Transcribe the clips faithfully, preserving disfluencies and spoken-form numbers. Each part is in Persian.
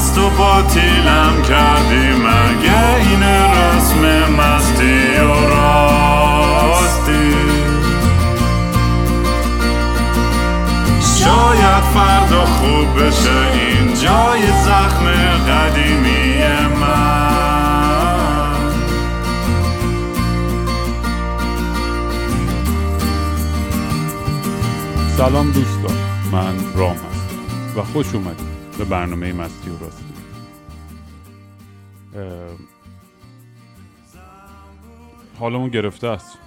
از تو باطیلم کردی، مگه این رسم مستی و راستی؟ شاید فردا خوب بشه این جای زخم قدیمی من. سلام دوستان، من رام هستم و خوش اومدید به برنامه مستی و راستی. حالمون گرفته است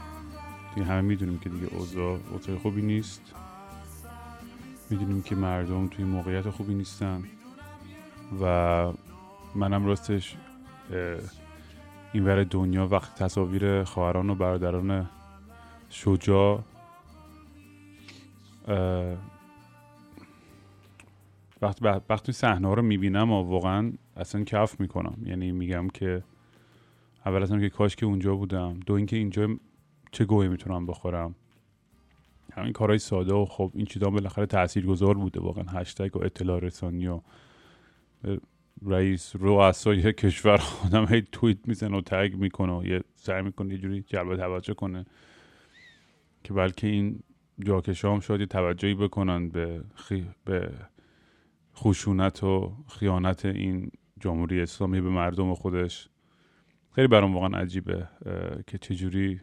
دیگه، همه میدونیم که دیگه اوضاع اوضاع خوبی نیست، میدونیم که مردم توی موقعیت خوبی نیستن و منم راستش اینور دنیا وقت تصاویر خواهران و برادران شجاع، وقتی وقتی صحنه ها رو میبینم و واقعا اصلا کف میکنم. یعنی میگم که اول اصلا که کاش که اونجا بودم، دو اینکه اینجا چه گویی میتونم بخورم. همین کارهای ساده و خب این چیزا بالاخره تاثیرگذار بوده واقعا. هشتگ و اطلاع رسانی و رئیس رؤسای کشور آدم هی توییت میزنه و تگ میکنه و یه سعی میکنه یه جوری جلب توجه کنه که بلکه این جاکشام شاید یه توجهی بکنن به خی... به خشونت و خیانت این جمهوری اسلامی به مردم خودش. خیلی برام واقعا عجیبه که چجوری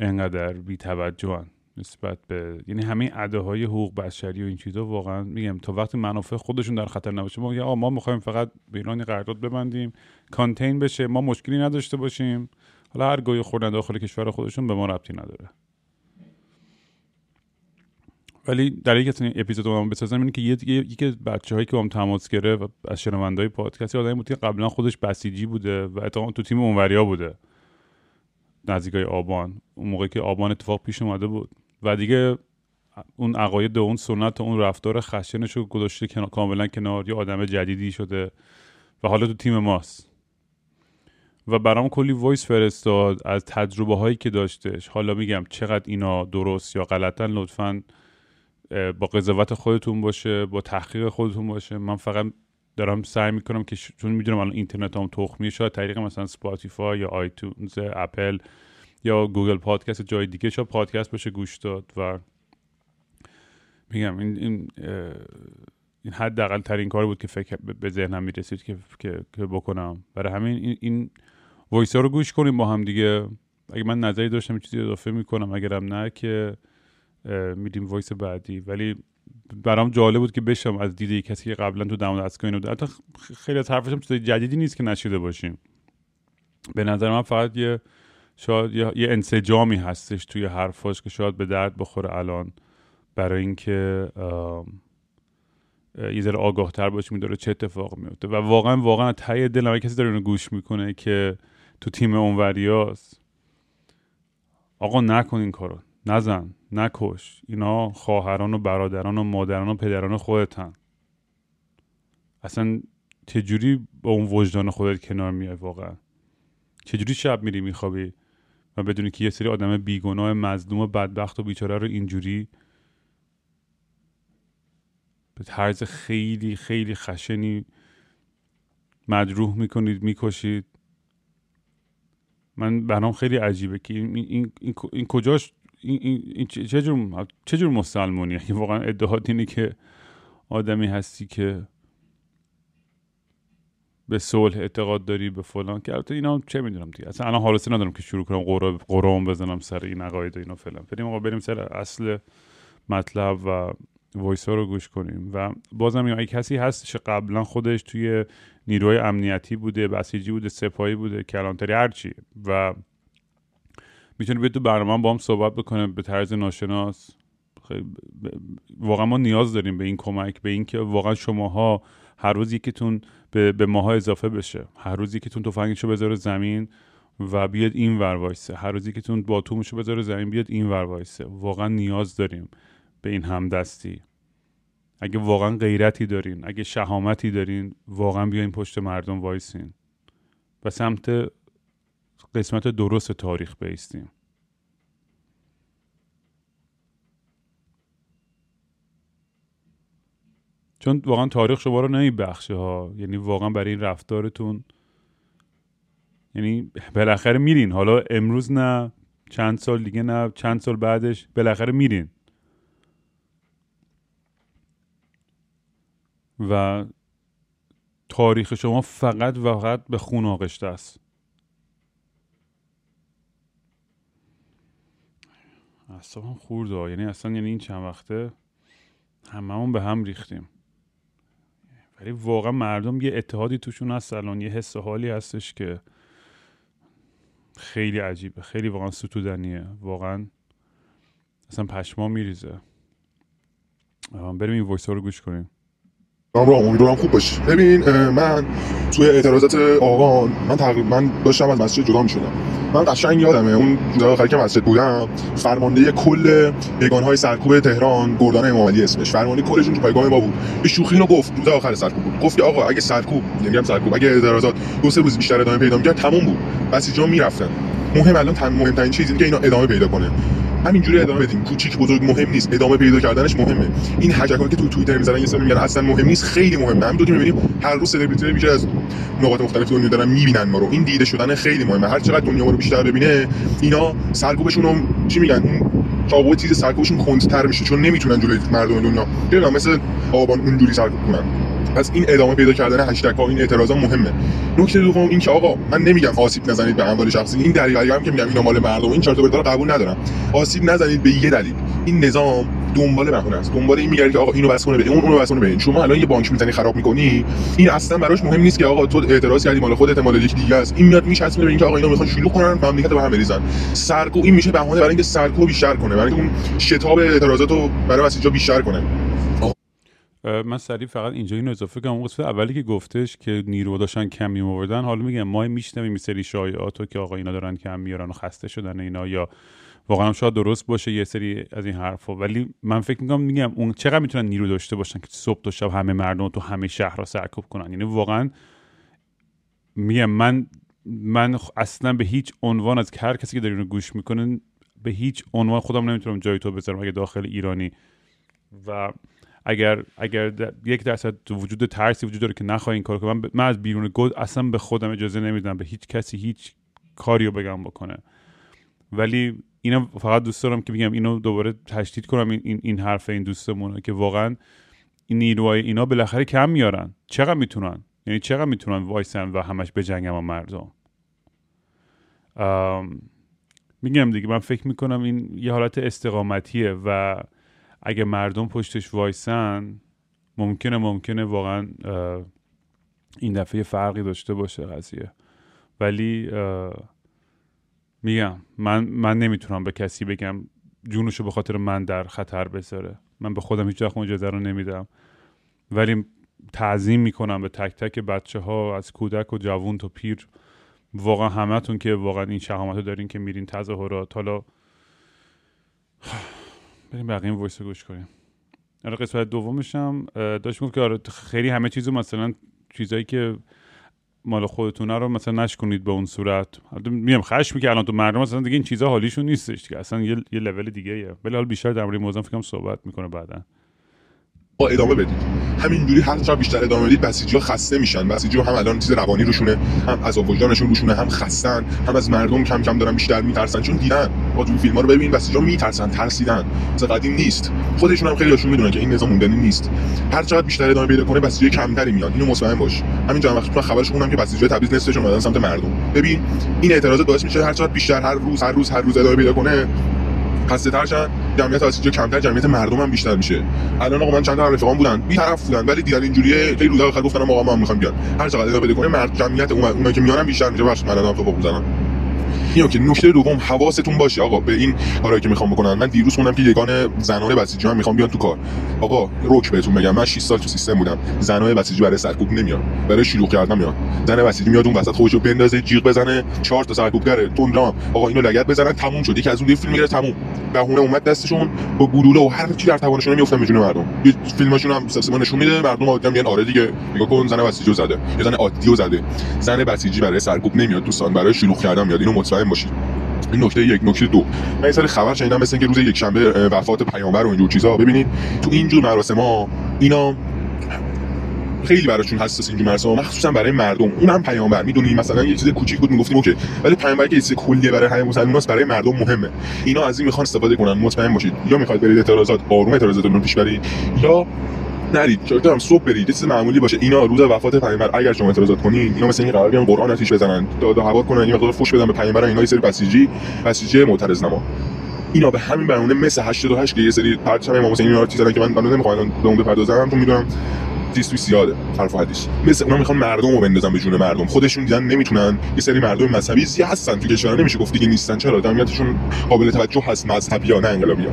اینقدر بی‌توجهن نسبت به، یعنی همین ادعاهای حقوق بشری و این چیزا. واقعا میگم تا وقتی منافع خودشون در خطر نباشه، ما میگیم ما می‌خوایم فقط به ایران قرارداد ببندیم، کانتین بشه، ما مشکلی نداشته باشیم، حالا هر گوی خوردن داخل کشور خودشون به ما ربطی نداره. ولی در یک اپیزود اونم بسازم اینه که یکی از بچه‌هایی که باهم تماس گرفت و از شنوندای پادکست، آدمی بود که قبلا خودش بسیجی بوده و اتفاقا تو تیم اونوریا بوده نزدیکای آبان، اون موقعی که آبان اتفاق پیش اومده بود و دیگه اون عقاید و اون سنت و اون رفتار خشنشو گذاشته کنا... کاملا کنار، یه آدم جدیدی شده و حالا تو تیم ماست و برام کلی وایس فرستاد از تجربه هایی که داشتش. حالا میگم چقدر اینا درست یا غلطن، لطفاً با قضاوت خودتون باشه، با تحقیق خودتون باشه. من فقط دارم سعی میکنم که ش... چون میدونم الان اینترنت هم تخمیه، شاید طریق مثلا سپاتیفای یا آیتونز، اپل یا گوگل پادکست، جای دیگه شاید پادکست بشه گوش داد و میگم این این, این حداقل ترین کار بود که فکر به ذهنم میرسید که که, که بکنم. برای همین این, این وایس‌ها رو گوش کنیم با هم دیگه. اگه من نظری داشتم چیزی اضافه میکنم، اگرم نه که میدیم وایس بعدی. ولی برام جالب بود که بشم از دیده کسی که قبلا تو دمون اسکین بود. حتی خیلی از حرفش هم چیز جدیدی نیست که نشیده باشیم. به نظر من فقط یه شاید یه انسجامی هستش توی حرفاش که شاید به درد بخوره الان، برای اینکه یه ذره آگاه‌تر باشیم داره چه اتفاق میفته. و واقعا واقعا ته دلم کسی داره اونو گوش میکنه که تو تیم اونوریاست، آقا نکن این کارو، نزن، نکش، اینا خواهران و برادران و مادران و پدران خودتن. اصلا چجوری با اون وجدان خودت کنار میای واقعا؟ چجوری شب میری میخوابی و بدونی که یه سری آدم بیگناه مظلوم و بدبخت و بیچاره رو اینجوری به طرز خیلی خیلی خشنی مجروح میکنید، میکشید؟ من برام خیلی عجیبه که این, این،, این،, این کجاش این این چجور چجور مسلمونی؟ یعنی واقعا ادعاهات اینه که آدمی هستی که به صلح اعتقاد داری، به فلان، که البته اینا چه میدونم دیگه، اصلا الان حالسه ندارم که شروع کنم قرآن قرآن بزنم سر این عقاید و اینا فلان. بریم آقا بریم سر اصل مطلب و وایس ها رو گوش کنیم. و بازم یه کسی هستش قبلا خودش توی نیروهای امنیتی بوده، بسیجی بوده، سپاهی بوده، کلانتری، هر چی، و میتونه بیاد تو برنامه با هم صحبت بکنه به طرز ناشناس. واقعا ما نیاز داریم به این کمک، به این که واقعا شماها هر روز یکیتون به, به ماها اضافه بشه، هر روز یکیتون تفنگشو بذاره زمین و بیاد این ور وایسه، هر روز یکیتون باتومشو بذاره زمین بیاد این ور وایسه. واقعا نیاز داریم به این همدستی. اگه واقعا غیرتی دارین، اگه شهامتی دارین، واقعا بیاین پشت مردم وایسین و سمت قسمت درست تاریخ بیستیم. چون واقعا تاریخ شما رو نمیبخشه ها، یعنی واقعا برای این رفتارتون، یعنی بالاخره میرین، حالا امروز نه چند سال دیگه نه چند سال بعدش، بالاخره میرین. و تاریخ شما فقط و فقط به خون آغشته است. اصلا خورده، یعنی اصلا یعنی این چند وقته هممون به هم ریختیم، ولی واقعا مردم یه اتحادی توشون هست الان، یه حس حالی هستش که خیلی عجیبه، خیلی واقعا ستودنیه، واقعا اصلا پشما میریزه. بریم این وایس ها رو گوش کنیم. امیدوارم خوب باشی. ببین من توی اعتراضات آقان من تقریبا داشتم از مسجد جدا میشدم. من قشنگ یادمه اون داخل که مسجد بودم، فرمانده کل پیگانهای سرکوب تهران گردان امام علی اسمش، فرمانده کلشون که پایگاه ما بود، به شوخی اینو گفت روز آخر سرکوب بود، گفت که آقا اگه سرکوب نمیگم سرکوب اگه اعتراضات دو سه روز بیشتر ادامه پیدا می‌کرد تموم بود، بسیجا میرفتن. مهم الان مهمترین چیز اینه که اینا ادامه پیدا کنه، همینجوری ادامه بدیم، کوچیک بزرگ مهم نیست، ادامه پیدا کردنش مهمه. این هجکایی که تو توییتر میذارن یه سری میگن اصلا مهم نیست، خیلی مهمه. همینطور که میبینیم هر روز سلبریتی میشه از نقاط مختلف دنیا دارن میبینن ما رو، این دیده شدن خیلی مهمه. هر چقدر دنیا ما رو بیشتر ببینه، اینا سرکوبشون رو چی میگن، اون تابوت چیز سرکوبشون کندتر میشه، چون نمیتونن جلوی مردم دنیا ببینن مثلا آبان اونجوری سرکوب کنن. پس این ادامه پیدا کردن هشتگ‌ها، این اعتراضا مهمه. نکته دوم این که آقا من نمیگم آسیب نزنید به اموال شخصی، این دلیلی هم که میگم اینا مال مردم، این چارت بردارا قبول ندارم. آسیب نزنید به یه دلیل، این نظام دنبال بهونه است، دنبال این میگه که آقا اینو بس کنه به اون، اونو بس کنه به این. شما الان یه بانک میزنی خراب میکنی، این اصلا براش مهم نیست که آقا تو اعتراض کردی مال خودت مال یک دیگه است، این میاد میچسبه به اینکه آقا اینا میخوان شلوغ کنن مملکت رو به هم بریزن. سرکو این میشه بهونه برای اینکه سرکو بیشتر کنه، برای اون شتاب اعتراضاتو برای بسیجا بیشتر کنه. من سریع فقط اینجا اینو اضافه کنم، اون قسمت اولی که گفتش که نیرو داشتن کم می‌آوردن، حالا میگم ما میشنویم سری شایعاتو که آقا اینا دارن کم میارن و خسته شدن اینا، یا واقعا شاید درست باشه یه سری از این حرفا، ولی من فکر می‌کنم میگم اون چقدر میتونن نیرو داشته باشن که صبح تا شب همه مردم تو همه شهرها سرکوب کنن. یعنی واقعا میگم من من اصلا به هیچ عنوان از هر کسی که داره اینو گوش میکنه به هیچ عنوان خودم نمیتونم جای تو بذارم اگه داخل ایرانی، و اگر اگر در یک درصد وجود ترسی وجود داره که نخواهی این کار کنم، من, من از بیرون گود اصلا به خودم اجازه نمیدم به هیچ کسی هیچ کاریو بگم بکنه. ولی اینو فقط دوست دارم که بگم، اینو دوباره تشدید کنم، این این حرف این دوستمونه که واقعا این نیروهای اینا بالاخره کم میارن چقدر میتونن، یعنی چقدر میتونن وایسن و همش بجنگن با مردم. میگم دیگه من فکر میکنم این یه حالت استقامتیه و اگه مردم پشتش وایسن ممکنه ممکنه واقعا این دفعه فرقی داشته باشه قضیه. ولی میگم من من نمیتونم به کسی بگم جونشو به خاطر من در خطر بذاره، من به خودم هیچ وقت اجازه رو نمیدم. ولی تعظیم میکنم به تک تک بچه ها، از کودک و جوون تا پیر، واقعا همتون که واقعا این شهامت رو دارین که میرین تظاهرات. حالا بریم بقیه این وایس رو گوش کنیم. الان قسمت دومش هم داشت میگفت که آره خیلی همه چیزو مثلا چیزایی که مال خودتونه رو مثلا نشکنید به اون صورت. البته میگم خشمی که الان تو مردم مثلا دیگه این چیزا حالیشون نیستش دیگه، اصلا یه یه لول دیگه یه. ولی حالا بیشتر در مورد موضوع فکر کنم صحبت میکنه بعداً. با ادامه بدید، همینجوری هر چقدر بیشتر ادامه بدید بسیجا خسته میشن. بسیجا هم الان چیز روانی روشونه، هم از وجدانشون روشونه، هم خستن، هم از مردم کم کم دارن بیشتر میترسن، چون دیدن با تو فیلما رو ببین بسیجا میترسن، ترسیدن مثل قدیم نیست. خودشون هم خیلیشون میدونن که این نظام موندنی نیست، هر چقدر بیشتر ادامه پیدا کنه بسیجا کمتری میان، اینو مطمئن باش. همینجا وقتی من خبرش خوندم که بسیجا تبریز نصفشون اومدن سمت مردم، ببین این اعتراضات باعث میشه هر چقدر بیشتر هر روز هر روز هر روز ادامه پیدا کنه خسته ترشن، جمعیت آسیجا کمتر، جمعیت مردم هم بیشتر میشه. الان آقا من چند تا رفقام بودن بی‌طرف بودن، ولی دیدن اینجوریه خیلی روزا آخر گفتن آقا ما هم می‌خوایم بیان. هر چقدر ادامه بده کنه مرد جمعیت اون اونایی که میان هم بیشتر میشه. بخش من الان تو بوق می‌زنم. اینو که نکته دوم حواستون باشه آقا به این کارایی که می‌خوام بکنن. من دیروز خوندم که یگان زنای بسیجی هم می‌خوام بیان تو کار. آقا روک بهتون بگم من شش سال تو سیستم بودم. زنای بسیجی برای سرکوب نمیان، برای شلوغ کردن میان. زن بسیجی میاد اون وسط خودشو بندازه جیغ بزنه، چهار تا سرکوبگر تندرام آقا اینو لگد بزنن تموم شد. یکی از اون فیلم میره تموم. بهونه اومد دستشون با گلوله و هر چی در توانشون میافتن به جون مردم. یه فیلماشون هم سلسله نشون میده، مردم عادی میگن آره دیگه نگاه کن زن بسیجی زده. یه زن عادیو زده. زن بسیجی برای سرکوب نمیاد دوستان، برای شلوغ کردن میاد. اینو مطمئن باشید. این نکته یک. نکته دو، من یه سری خبر شنیدم مثلا که روز یک شنبه وفات پیامبر و اینجور چیزا. ببینید تو اینجور مراسم‌ها اینا خیلی براشون حساس اینجور مرزها، مخصوصا برای مردم. اونم پیامبر، میدونی مثلا یه چیز کوچیک بود میگفتیم اوکی، ولی پیامبر که چیز کلیه برای همه مسلماناست، برای مردم مهمه. اینا از این میخوان استفاده کنن. مطمئن باشید یا میخواید برید اعتراضات، آروم اعتراضاتتون رو پیش برید، یا نرید. چرا هم صبح برید، چیز معمولی باشه. اینا روز وفات پیامبر اگر شما اعتراضات کنین، اینا مثلا اینکه قرار بیان قرآن آتیش بزنن، داد و هواد کنن، یه مقدار فوش بدن به پیامبر، اینا یه سری بسیجی بسیجی معترض نما. اینا به همین بهونه مثل هشتاد و هشت که یه سری پرچم امام حسین اینا رو چیز زدن که من نمیخوام اون بپردازم، چون میدونم دیستوی سیاده حرف و حدیث. مثل اونا میخوان مردم رو بندازن به جون مردم. خودشون دیدن نمیتونن. یه سری مردم مذهبی زی هستن تو کشورا، نمیشه گفت دیگه نیستن. چرا؟ جمعیتشون قابل توجه هست، مذهبی یا نه انقلابی ها.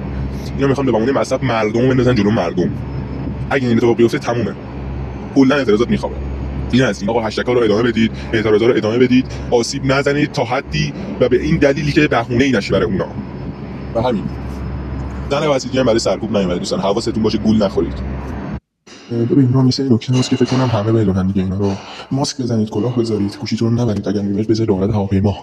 اینا میخوان به بهونه مذهب مردم رو بندازن جلو مردم. اگه این اتفاق بیفته تمومه، کلا اعتراضات میخوابه. این از این. آقا هشتگ‌ها رو ادامه بدید، اعتراضات رو ادامه بدید، آسیب نزنید تا حدی و به این دلیلی که بهونه‌ای نشه برای اونا. و همین. دانه واسیجی هم برای سرکوب نمیاد دوستان. حواستون باشه گول نخورید. ببین راه میشه نکته هست که فکر کنم همه بدونن دیگه. اینا رو ماسک بزنید، کلاه بذارید، گوشیتون رو نبرید، اگر میبرید بذارید دور هواپیما.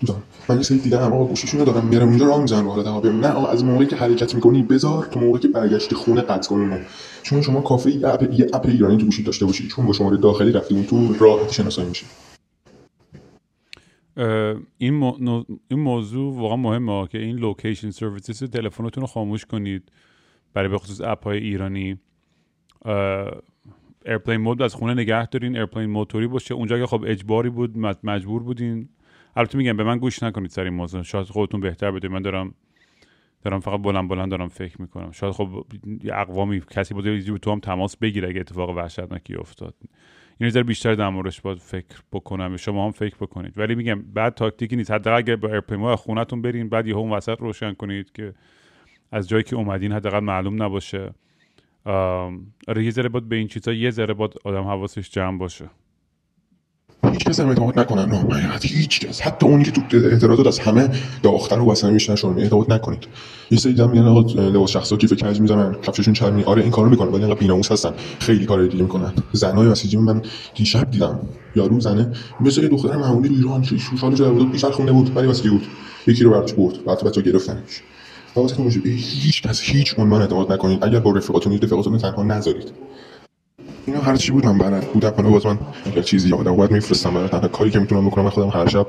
دوستان من یه سری دیدم آقا گوشیشون رو دارم میرم اونجا راه میزنن دور هواپیما. نه آقا، از موقعی که حرکت میکنی بذار تو موقعی که برگشتی خونه قطع کن اونو. چون شما کافه یه اپ یه اپ ایرانی تو گوشیت داشته باشید، چون با شماره داخلی رفتید تو راحت شناسایی میشه. این مو... این موضوع واقعا مهمه که این لوکیشن سرویسز تلفنتون رو خاموش کنید، برای به خصوص اپ‌های ایرانی. ایرپلین مود از خونه نگه دارین، ایرپلین موتوری باشه. اونجا که خب اجباری بود، مجبور بودین. البته میگم به من گوش نکنید سر این موضوع، شاید خودتون بهتر بدونید. من دارم دارم فقط بلند بلند دارم فکر میکنم. شاید خب اقوامی کسی بوده که تو هم تماس بگیره اگه اتفاق وحشتناکی افتاد. این ذره بیشتر در موردش باید فکر بکنم، شما هم فکر بکنید. ولی میگم بعد تاکتیکی نیست. حداقل اگه با ایرپلین مود خونه‌تون برین، بعد یهو اون وسط روشن کنید که از جایی که اومدین حداقل معلوم نباشه. آره یه ذره باید به این چیزا یه ذره باید آدم حواسش جمع باشه. هیچ کس هم اعتماد نکنن. نه هیچ کس، حتی اونی که تو اعتراضات از همه داختر و وسنه میشن شون اعتماد نکنید. یه سری دیدم میان آقا لباس شخصی کیف کج میزنن، کفششون چرمی. آره این کارو میکنن، ولی انقدر بی‌ناموس هستن خیلی کارای دیگه میکنن. زنای وسیجی من دیشب دیدم، یارو زنه مثل یه دختر معمولی تو ایران شوشالو جای بود، بیشتر خونه بود ولی وسیجی بود. یکی رو برش برد، بعد بچا گرفتنش. واسه همین به هیچ کس هیچ عنوان اعتماد نکنید. اگر با رفیقاتون رفیقاتون تنها نذارید. اینا هر چی بود من بلد بودم. حالا باز من اگر چیزی یادم اومد میفرستم. برای تنها کاری که میتونم بکنم من خودم هر شب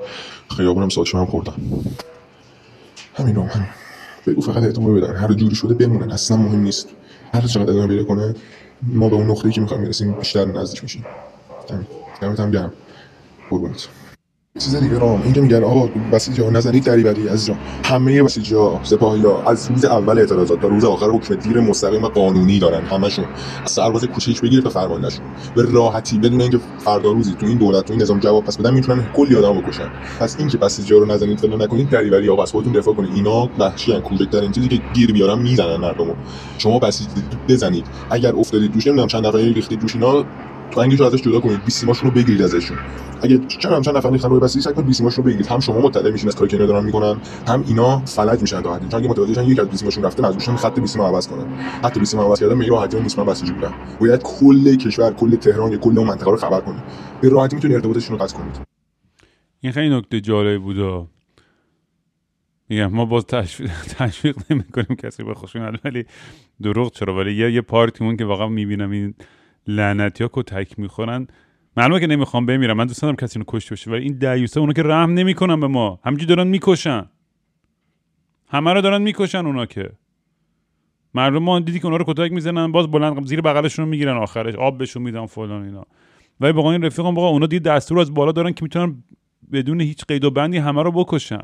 خیابونم ساعتشو هم خوردم. همین هم همین. بگو فقط اعتماد بدن، هر جوری شده بمونن، اصلا مهم نیست. هر چقدر ادامه پیدا کنه ما به اون نقطه‌ای که می‌خوایم برسیم بیشتر نزدیک میشیم. همین. دمتون گرم. قربونت. چیز دیگه رام اینجا میگن آقا بسیجا نزنید دریوری. از جا همه بسیجا سپاهی‌ها از روز اول اعتراضات تا روز آخر حکم دیر مستقیم و قانونی دارن. همشون از سرباز کوچیک بگیر تا فرماندهشون به راحتی بدون اینکه فردا روزی تو این دولت تو این نظام جواب پس بدن میتونن کلی آدمو بکشن. پس اینکه بسیجا رو نزنید فلان نکنید دریوری، آقا از خودتون دفاع کنید. اینا وحشیان، کوچکترین چیزی که گیر بیارن میزنن مردمو. شما بسیج بزنید، اگر افتادید دوش نمیدونم چند دفعه ریختید دوش اینا تو انگیزه ازش جدا کنید، بیسیماشونو بگیرید ازشون. اگه چرا چند نفر میخوان روی بسیج کنن، بیسیماشونو بگیرید. هم شما متعدل میشین از کاری که اینا دارن میکنن، هم اینا فلج میشن تا حدی. چون اگه متوجه شدن یک از بیسیماشون رفته، مجبورشن خط بیسیم رو عوض کنن. حتی بیسیم رو عوض کردن میگه راحتی نیست من بسیج بودم. باید کل کشور، کل تهران، کل اون منطقه رو خبر کنید. به راحتی میتونید ارتباطشون رو قطع کنید. این خیلی نکته جالبی بود. میگم ما باز تشویق تشویق نمیکنیم کسی به خوشون، ولی دروغ چرا؟ ولی یه پارتیمون که واقعا میبینم این لعنتیا کتک میخورن. معلومه که نمیخوام بمیرم، من دوست ندارم کسی اینو کشته بشه، ولی این دیوسا اونا که رحم نمیکنن به ما، همینجوری دارن میکشن، همه رو دارن میکشن. اونا که مردم ما دیدی که اونا رو کتک میزنن، باز بلند زیر بغلشون میگیرن، آخرش آب بهشون میدن فلان اینا. ولی بقا این رفیقم بقا اونا دیگه دستور از بالا دارن که میتونن بدون هیچ قید و بندی همه رو بکشن.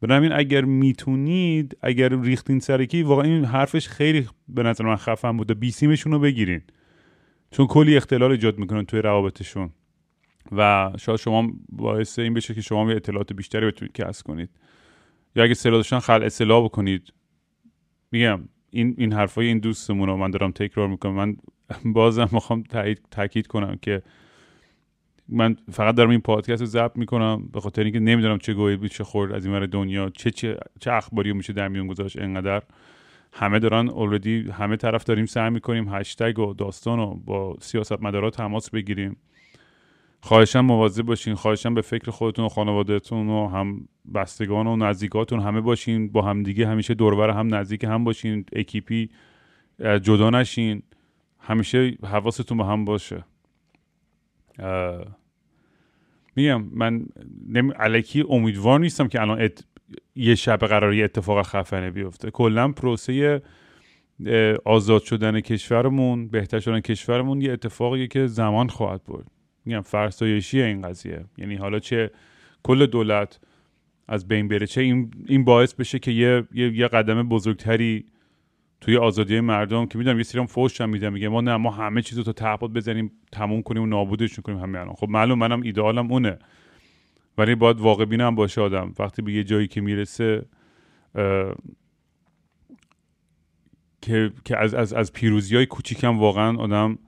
برای همین اگر میتونید، اگر ریختین سرکی، واقعا این حرفش خیلی به نظر من خفن بود، بیسیمشون رو بگیرین، چون کلی اختلال ایجاد میکنن توی روابطشون و شاید شما باعث این بشه که شما به اطلاعات بیشتری بتونید کسب کنید، یا اگه سلاح داشتن خلع سلاح بکنید. میگم این این حرفای این دوستمون رو من دارم تکرار میکنم. من بازم میخوام تاکید کنم که من فقط دارم این پادکست رو ضبط میکنم به خاطر اینکه نمیدونم چه گویی چه خورد از این ور دنیا، چه چه چه اخباری میشه در میون گذاشت. انقدر همه دارن اوردی، همه طرف داریم سعی میکنیم هشتگ و داستان رو با سیاستمدارا تماس بگیریم. خواهشاً مواظب باشین، خواهشاً به فکر خودتون و خانوادهتون و هم بستگان و نزدیکاتون همه باشین. با همدیگه همیشه دور و بر هم نزدیک هم باشین، اکیپی جدا نشین. همیشه حواستون به هم باشه. میگم من نمی... الکی امیدوار نیستم که الان ات... یه شب قراری اتفاق خفنه بیفته. کلا پروسه آزاد شدن کشورمون، بهتر شدن کشورمون یه اتفاقیه که زمان خواهد برد. میگم فرسایشیه این قضیه، یعنی حالا چه کل دولت از بین بره، چه این این باعث بشه که یه یه, یه قدم بزرگتری توی آزادی مردم، که میدونم یه سریام فوش هم میدم میگم ما نه ما همه چیزو تا تعهد بزنیم تموم کنیم و نابودش کنیم همین الان. خب معلوم منم ایدئالم اونه، ولی باید واقع بینم باشه آدم وقتی به یه جایی که میرسه که که از از از پیروزیای کوچیکم واقعا آدم،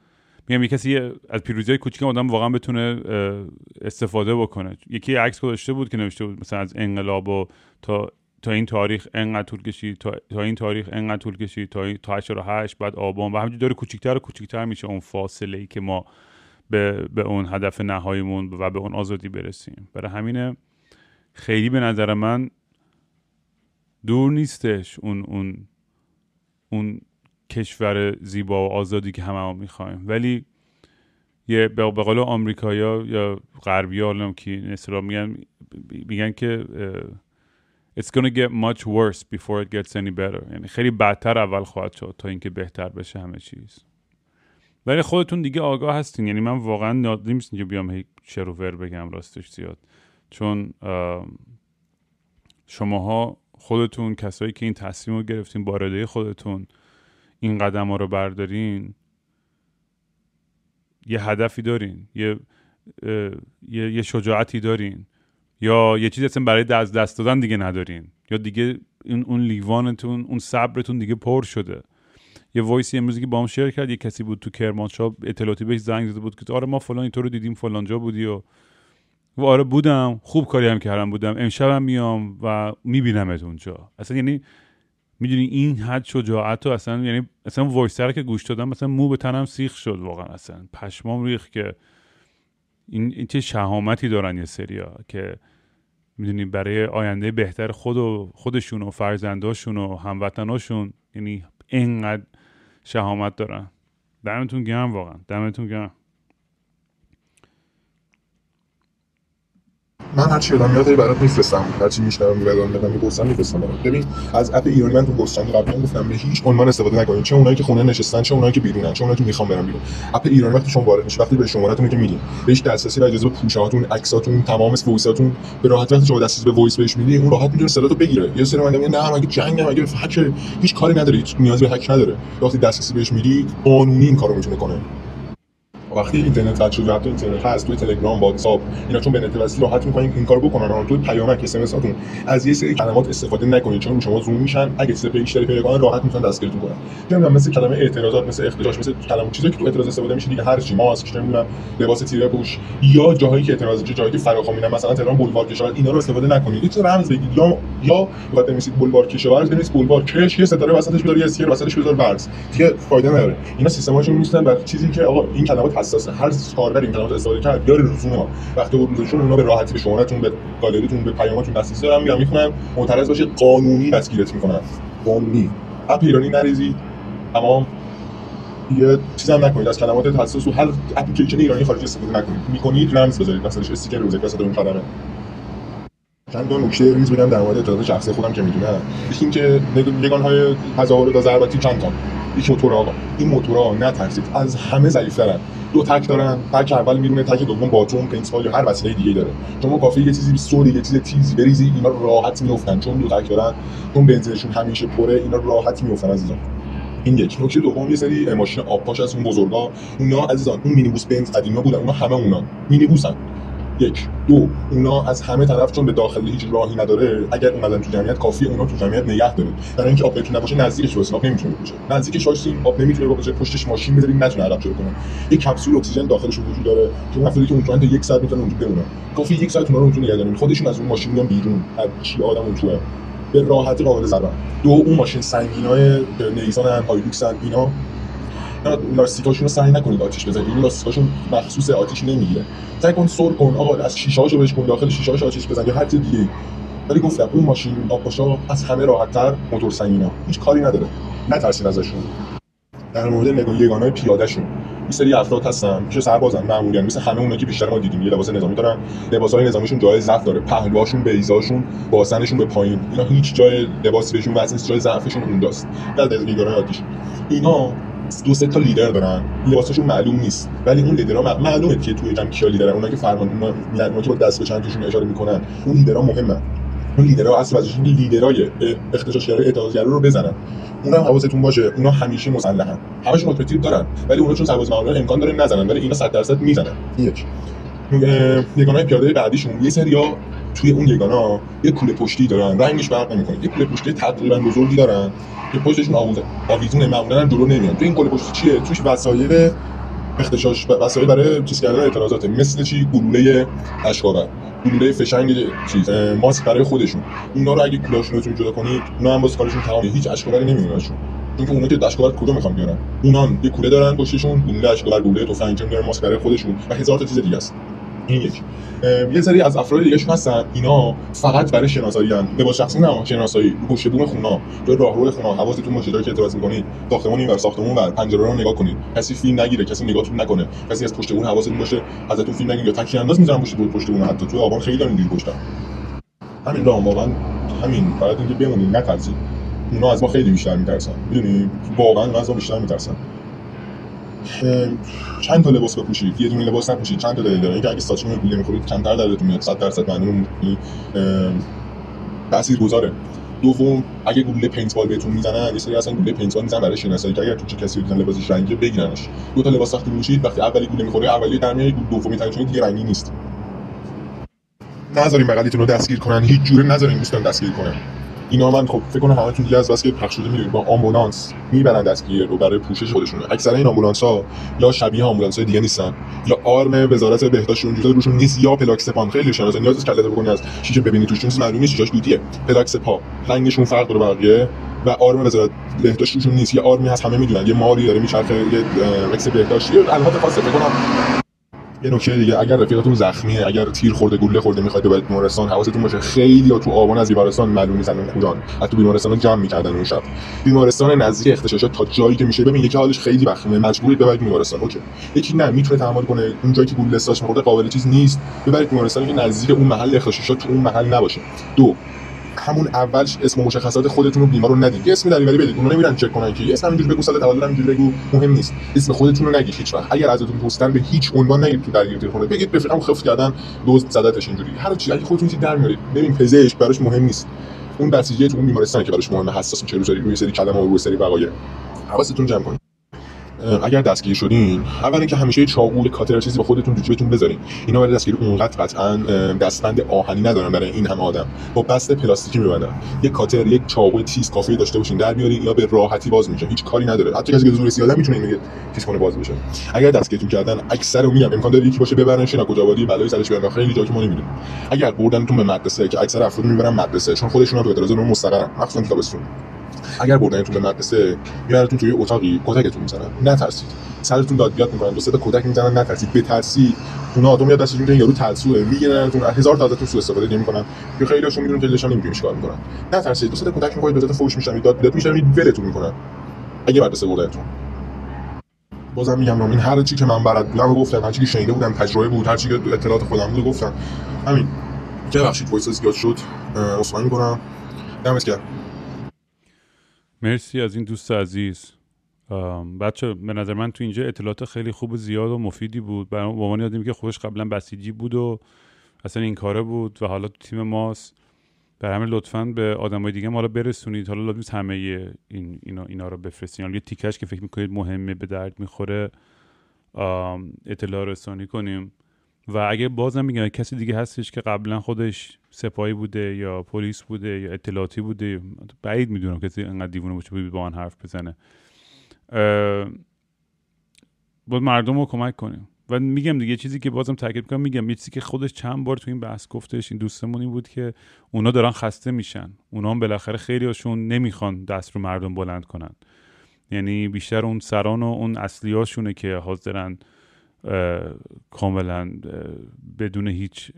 میگم یه کسی از پیروزیای کوچیکم آدم واقعا بتونه استفاده بکنه. یکی عکس گذاشته بود که نوشته بود مثلا از انقلاب و تا تا این تاریخ انقدر طول کشید، تا, تا این تاریخ انقدر طول کشید، تا این... تا هشتاد و هشت بعد آبان، و همینجوری داره کوچیک‌تر و کوچیک‌تر میشه اون فاصله ای که ما به به اون هدف نهاییمون و به اون آزادی برسیم. برای همینه خیلی به نظر من دور نیستش اون اون اون کشور زیبا و آزادی که همه ما میخوایم، ولی یه به قول آمریکایی‌ها یا غربی‌ها الان که نسرا میگن میگن که It's going to get much worse before it gets any better. یعنی خیلی بدتر اول خواهد شد تا اینکه بهتر بشه همه چیز. ولی خودتون دیگه آگاه هستین، یعنی من واقعا نادونی نیستم که بیام هی شعر و ور بگم راستش زیاد، چون شماها خودتون کسایی که این تصمیم رو گرفتین با اراده خودتون این قدم ها رو بردارین، یه هدفی دارین، یه یه, یه شجاعتی دارین، یا یه چیزی هستن برای دست دست دادن دیگه ندارین، یا دیگه این اون لیوانتون اون صبرتون دیگه پر شده. یه وایسی امروزی که با هم شیر کرد، یه کسی بود تو کرمانشاه اطلاعاتی بهش زنگ زده بود که آره ما فلان تو رو دیدیم فلان جا بودی، و و آره بودم، خوب کاری هم کردم بودم، امشبم میام و میبینمت اونجا. اصلا یعنی میدونی این حد شجاعت رو اصلا، یعنی اصلا وایس رو که گوش دادم مثلا مو به تنم سیخ شد واقعا، اصلا پشمام ریخت که این این چه شهامتی دارن یه سریا که میدونی برای آینده بهتر خود و خودشون و فرزنداشون و هموطناشون یعنی اینقدر شهامت دارن. دمتون گرم واقعا، دمتون گرم. من هرچی بدم یادی برات میفرستم، هرچی میشنوم بدم بدم میپرسم میفرستم. ببین از اپ ایران من تو گفتم قبلا گفتم به هیچ عنوان استفاده نکنید، چه اونایی که خونه نشستن، چه اونایی که بیرونن، چه اونایی که میخوام برم بیرون. اپ ایران وقتی شما وارد میشید، وقتی به شمارهتون که میدین بهش دسترسی و اجازه پوشاتون، عکساتون، تمام وایساتون به راحتی وقتی شما دسترسی به وایس بهش میدی، اون راحت میتونه صداتو بگیره. یه سری مگه نه مگه جنگ مگه هک، هیچ کاری نداره، نیاز به هک نداره. وقتی دسترسی بهش میدی قانونی این کارو میتونه کنه. وقتی اینترنت قطع شد، رابطه اینترنت هست توی تلگرام، واتساپ، اینا چون بنت وسیل راحت می‌کنین این کارو بکنن. اون تو پیامک، اس ام اس هاتون از یه سری کلمات استفاده نکنید، چون شما زوم میشن، اگه سپری اشتباهی پیدا کنن راحت میتونن دستگیرتون کنن. نمیدونم مثل کلمه اعتراضات، مثل اختلاش، مثل کلمه چیزایی که تو اعتراض استفاده میشه دیگه، هر چی ماسک، نمیدونم لباس تیره پوش، یا جاهایی که اعتراض، جایی که فراخوان میدن مثلا تهران بلوار کشاورز، اینا رو استفاده نکنید. یه چیز رمز بگید، یا یا وقتی میسید بلوار کشاورز بنویس بلوار کش، یه ستاره وسطش بذار، یه اسکر وسطش بذار ورز، دیگه فایده نداره. اینا سیستماشون نیستن برای چیزی که آقا این کلمات اساسا هر کاربر اینترنت استفاده کرد یار روزونا وقتی روزشون اونا به راحتی به شمارهتون، به گالریتون، به پیاماتون دسترسی دارن. میگم میخونم معترض باشه قانونی دستگیرت میکنن، قانونی. اپ ایرانی نریزید، تمام. یه چیزام نکنید، از کلمات تخصص و هر اپلیکیشن ایرانی خارجی استفاده نکنید. میکنید رمز بذارید، مثلا استیکر روزه واسه اون کلمه. چند تا نکته ریز میگم در مورد اطلاعات شخصی خودم که میدونم. این که نگونهای تظاهر و ضربتی چند تا یک موتور آقا، این موتورها نترسید از همه ضعیف‌ترن. دو تک دارن، تک اول میرونه، تک دوم باتون، پنسپال یا هر وسیله دیگه داره. شما کافیه یه چیزی سوری، یه چیز تیزی بریزی، اینا راحت میافتن، چون دو تک دارن، چون بنزینشون همیشه پره، اینا راحت میافتن عزیزان. این یک نکته. دوم یه سری ماشین آبپاش از اون بزرگا، اونا عزیزان اون مینی بوس بنز قدیمی بودن، اونا همه اونا مینی بوسن. یک دو اونا از همه طرف چون به داخل هیچ راهی نداره، اگر اومدن تو جمعیت کافیه اونا تو جمعیت نگه دارن، برای اینکه آپتون نباشه نزدیکش واسه آب نمیتونه باشه، نزدیکش واسه آب نمیتونه باشه، پشتش ماشین بذارین نتونه عرق جور کنه. یک کپسول اکسیژن داخلش وجود داره که وقتی که اون تو یک ساعت میتونه اونجا بمونه، کافی یک ساعت اونا رو اونجا نگه دارن، خودشون از اون ماشین میان بیرون، هر چی آدم اون توه به راحتی قابل ضربن. دو اون ماشین سنگینای نیسان هایلوکسن، اینا لاستیکاشون رو سعی نکنید آتیش بزنید، این لاستیکاشون مخصوص آتیش نمیگیره، سعی کن سر کن آقا، از شیشه هاشو بهش کن، داخل شیشه هاش آتیش بزن یا هر چیز دیگه. ولی گفتم اون ماشین آبپاشا از همه راحت تر، موتور سنگینا هیچ کاری نداره، نترسید ازشون. در مورد نگاهیگانای پیادهشون. این سری افراد هستن میشه سربازن معمولا مثل همه اونا که بیشتر ما دیدیم یه لباس نظامی دارن، لباسای نظامیشون جای ضعف داره، پهلوهاشون، بیضاشون، باسنشون به پایین، اینا هیچ جای لباس بهشون واسه جای ضعفشون اونجاست. در نگاهیگانای عادیش اینا دو سه تا لیدر دارن، لباساشون معلوم نیست، ولی اون لیدرها معلومه که توی جمع کیا لیدرن، اونایی که فرمان اونا میدن که با دست به چندتاشون اشاره میکنن، اون لیدرها مهمه. اون لیدرها اصلا واسه اینکه لیدرای اختشاشگرای اعتراضگرا رو بزنن. اونم حواستون باشه اونا همیشه مسلحن، همشون اتوماتیک دارن، ولی اونا چون سرباز معمولا امکان داره نزنن، ولی اینا صد درصد میزنن. یک یگانای پیاده بعدیشون یه سریا توی اون یگانا یه کوله پشتی دارن، رنگش فرق نمی‌کنه، یه کوله پشتی تقریبا بزرگی دارن که پشتشون آویزه، آویزونه، معمولا جلو نمیان. تو این کوله پشتی چیه؟ توش وسایل اختشاش، وسایل برای چیز کردن اعتراضات، مثل چی؟ گلوله اشکاور، گلوله فشنگ، چیز ماسک برای خودشون. اینا رو اگه کلاشون رو جدا کنید اونا هم باز کارشون تمامه، هیچ اشکاوری نمیمونهشون. چون که اونا که اشکاور کجا میخوان بیارن؟ اونا یه کوله دارن پشتشون، گلوله اشکاور، گلوله تفنگ، دارن ماسک برای خودشون و هزار تا چیز دیگه است. این یک. یه سری از افراد دیگه‌شون هستن اینا فقط برای شناسایی ان، به شخصی نه، شناسایی رو پشت بوم خونه، تو راهرو خونه، حواستون باشه جایی که اعتراض می‌کنید، ساختمون اینور، ساختمون اونور، پنجره رو نگاه کنید، کسی فیلم نگیره، کسی نگاهتون نکنه، کسی از پشت بوم حواستون باشه، ازتون فیلم نگیره، یا تکی انداز می‌ذارن پشت بوم، پشت بوم حتی تو آبان خیلی دارن اینجوری پشتم. همین راه واقعا همین برای اینکه بمونید نترسید. اونا از ما خیلی بیشتر می‌ترسن. می‌دونید واقعا از ما بیشتر می‌ترسن. چند تا لباس بپوشید، یه دونه لباس نپوشید، چند تا دلیل داره. اینکه اگه ساچمون رو نمی‌خورید کمتر دردتون میاد، صد درصد معلومه تاثیرگذاره. دوم، اگه گلوله پینتبال بهتون میزنن، یه سری اصلا گلوله پینتبال میزنن برای شناسایی که اگر تو چه کسی دیدن لباسش رنگی بگیرنش. دو تا لباس وقتی می‌پوشید، وقتی اولی گلوله می‌خوره، اولی در میاد، دومی تنش دیگه رنگی نیست. نذارین بغلیتون رو دستگیر کنن، هیچ جوره نذارین دوستان دستگیر کنن. اینا من خب فکر کنم همتون دیگه از بس که پخش شده می‌بینید با آمبولانس میبرن دستگیر رو برای پوشش خودشون. اکثر این آمبولانس‌ها یا شبیه آمبولانس‌های دیگه نیستن، یا آرم وزارت بهداشت اونجوری روشون نیست، یا پلاکسپام خیلی شناسه نیاز نیست کلاده بکنی از شیشه ببینید توش چون معلوم نیست چیش دودیه. پلاکسپا رنگشون فرق داره بقیه و آرم وزارت بهداشت روشون نیست، یه آرمی هست همه میدونن، یه ماری داره میچرخه، یه رکس بهداشت، یه علامت خاصه. فکر کنم یه نکته دیگه، اگر رفیقتون زخمیه، اگر تیر خورده، گلوله خورده، میخواید ببرید بیمارستان، حواستون باشه. خیلی ها تو آبان از بیمارستان معلوم نیستن کجان، از تو بیمارستان جمع میکردن اون شب. بیمارستان نزدیک اختشاشات تا جایی که میشه. ببین یکی حالش خیلی وخیمه، مجبورید ببرید بیمارستان، اوکی. یکی نه، میتونه تحمل کنه، اون جایی که گلوله استاش میخورده قابل چیز نیست، ببرید بیمارستان که نزدیک اون محل اختشاشات تو اون محل نباشه. دو، همون اولش اسم و مشخصات خودتون رو بیمار رو ندید. اسم دلیوری بدید، اونا نمیرن چک کنن که اسم همینجوری بگو، سال تولد همینجوری بگو، مهم نیست. اسم خودتون رو نگید هیچ وقت. اگر ازتون پرسیدن به هیچ عنوان نگید تو درگیر تلفن بگید رفیقم خفت کردن، دزد زدتش، اینجوری هر چیزی اگه خودتون چیز در میارید. ببین پزشک براش مهم نیست، اون بسیجی تو اون بیمارستانه که براش مهمه، حساس چه روزی روی سری کلمه و روی سری وقایع. حواستون جمع کنید. اگر دستگیر شدین، اول اینکه همیشه چاقو کاتر چیزی با خودتون تو جیبتون بذارین. اینا برای دستگیری اونقدر قطعاً دستبند آهنی ندارن، برای این همه آدم با بست پلاستیکی میبندن. یک کاتر، یک چاقو تیز کافی داشته باشین، در بیارین، اینا به راحتی باز میشه، هیچ کاری نداره. حتی کسی که زور سیادت میتونه اینو تیز کنه باز بشه. اگر دستگیرتون کردن، اکثر میگم امکان داره یکی باشه ببرنش اینا کجا وادی بلای سرش بیارن، خیلی جا که ما نمیدونیم. اگر بردنتون به مدرسه، که اکثر افراد میبرن مدرسه چون خودشون تو اعتراض اون مستقرن، مخصوصا تابستون، اگر بردنتون به مدرسه میبرنتون توی اتاقی، کتکتون میزنن، نترسید. سرتون داد بیاد میکنن، دو سه تا کتک میزنن، نترسید. بترسید اونا آدم میاد دستشون یارو ترسوه میگیرنتون، هزار تا ازتون سوء استفاده نمیکنن که خیلیاشون میدونن که دلشون نمیگیره چیکار میکنن. نترسید، دو سه تا کتک میخورید، بذات فوش میشن، داد بیاد میشن، ولتون میکنن اگه مدرسه بردنتون. بازم میگم رامین، هر چی که من برات بودم گفتم، هر چی که شنیده بودم، تجربه بود، هر چی که اطلاعات خودم بود گفتم. همین که بخشید وایس زیاد شد، عذرخواهی میکنم. دمت گرم. مرسی از این دوست عزیز. بچه به نظر من تو اینجا اطلاعات خیلی خوب و زیاد و مفیدی بود. به عنوان آدمی که خودش قبلا بسیجی بود و اصلا این کاره بود و حالا تو تیم ماست، برای همه لطفاً به آدمای دیگه ما رو برسونید. حالا لازم نیست همه این اینا اینا رو بفرستین، حالا یه تیکش که فکر میکنید مهمه به درد میخوره اطلاع رسانی کنیم. و اگه بازم میگم کسی دیگه هستش که قبلا خودش سپاهی بوده یا پلیس بوده یا اطلاعاتی بوده، بعید میدونم کسی انقدر دیوونه باشه با آن حرف بزنه. باید مردم رو کمک کنیم. و میگم دیگه چیزی که بازم تاکید میکنم، میگم یه چیزی که خودش چند بار تو این بحث گفتش این دوستمون این بود که اونا دارن خسته میشن، اونا هم بالاخره خیلیاشون نمیخوان دست رو مردم بلند کنن، یعنی بیشتر اون سران و اون اصلیاشونه که حاضرن کاملا بدون هیچ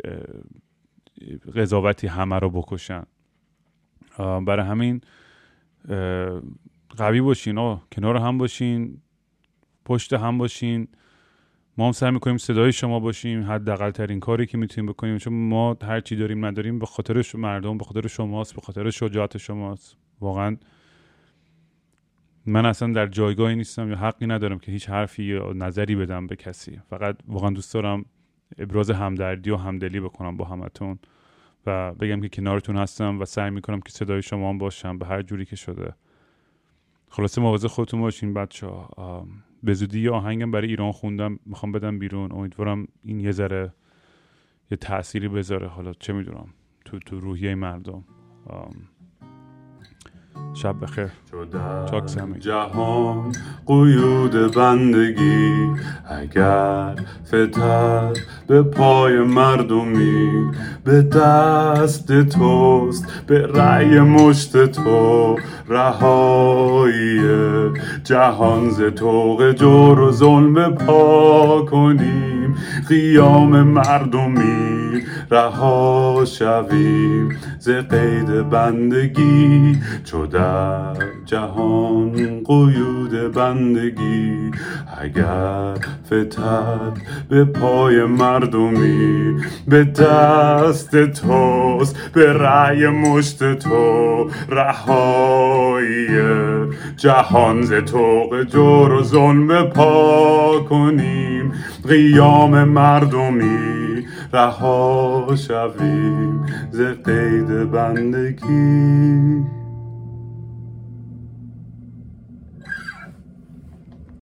قضاوتی همه رو بکشن. برای همین قوی باشین، آه. کنار هم باشین، پشت هم باشین، ما هم سعی می‌کنیم صدای شما باشیم، حداقل ترین کاری که میتونیم بکنیم، چون ما هر چی داریم نداریم به خاطر مردم، به خاطر شماست، به خاطر شجاعت شماست. واقعا من اصلا در جایگاهی نیستم یا حقی ندارم که هیچ حرفی یا نظری بدم به کسی، فقط واقعا دوست دارم ابراز همدردی و همدلی بکنم با همتون و بگم که کنارتون هستم و سعی میکنم که صدای شما هم باشم به هر جوری که شده. خلاصه مواظب خودتون باشین بچه‌ها. به زودی یه آهنگم برای ایران خوندم میخوام بدم بیرون، امیدوارم این یه ذره یه تأثیری بذاره، حالا چه میدونم تو تو روحیه مردم. شب بخیر. چون جهان قیود بندگی، اگر فتر به پای مردمی به دست توست، به رأی مشت تو رهایی جهان ز طوق جور و ظلم پا کنیم، قیام مردمی رها شویم ز قید بندگی. چو در جهان قیود بندگی، اگر فتد به پای مردمی به دست توست، به رأی مشت تو رهایی جهان ز طوق جور و ظلم پا کنیم، قیام مردمی رها شویم ز قید بندگی.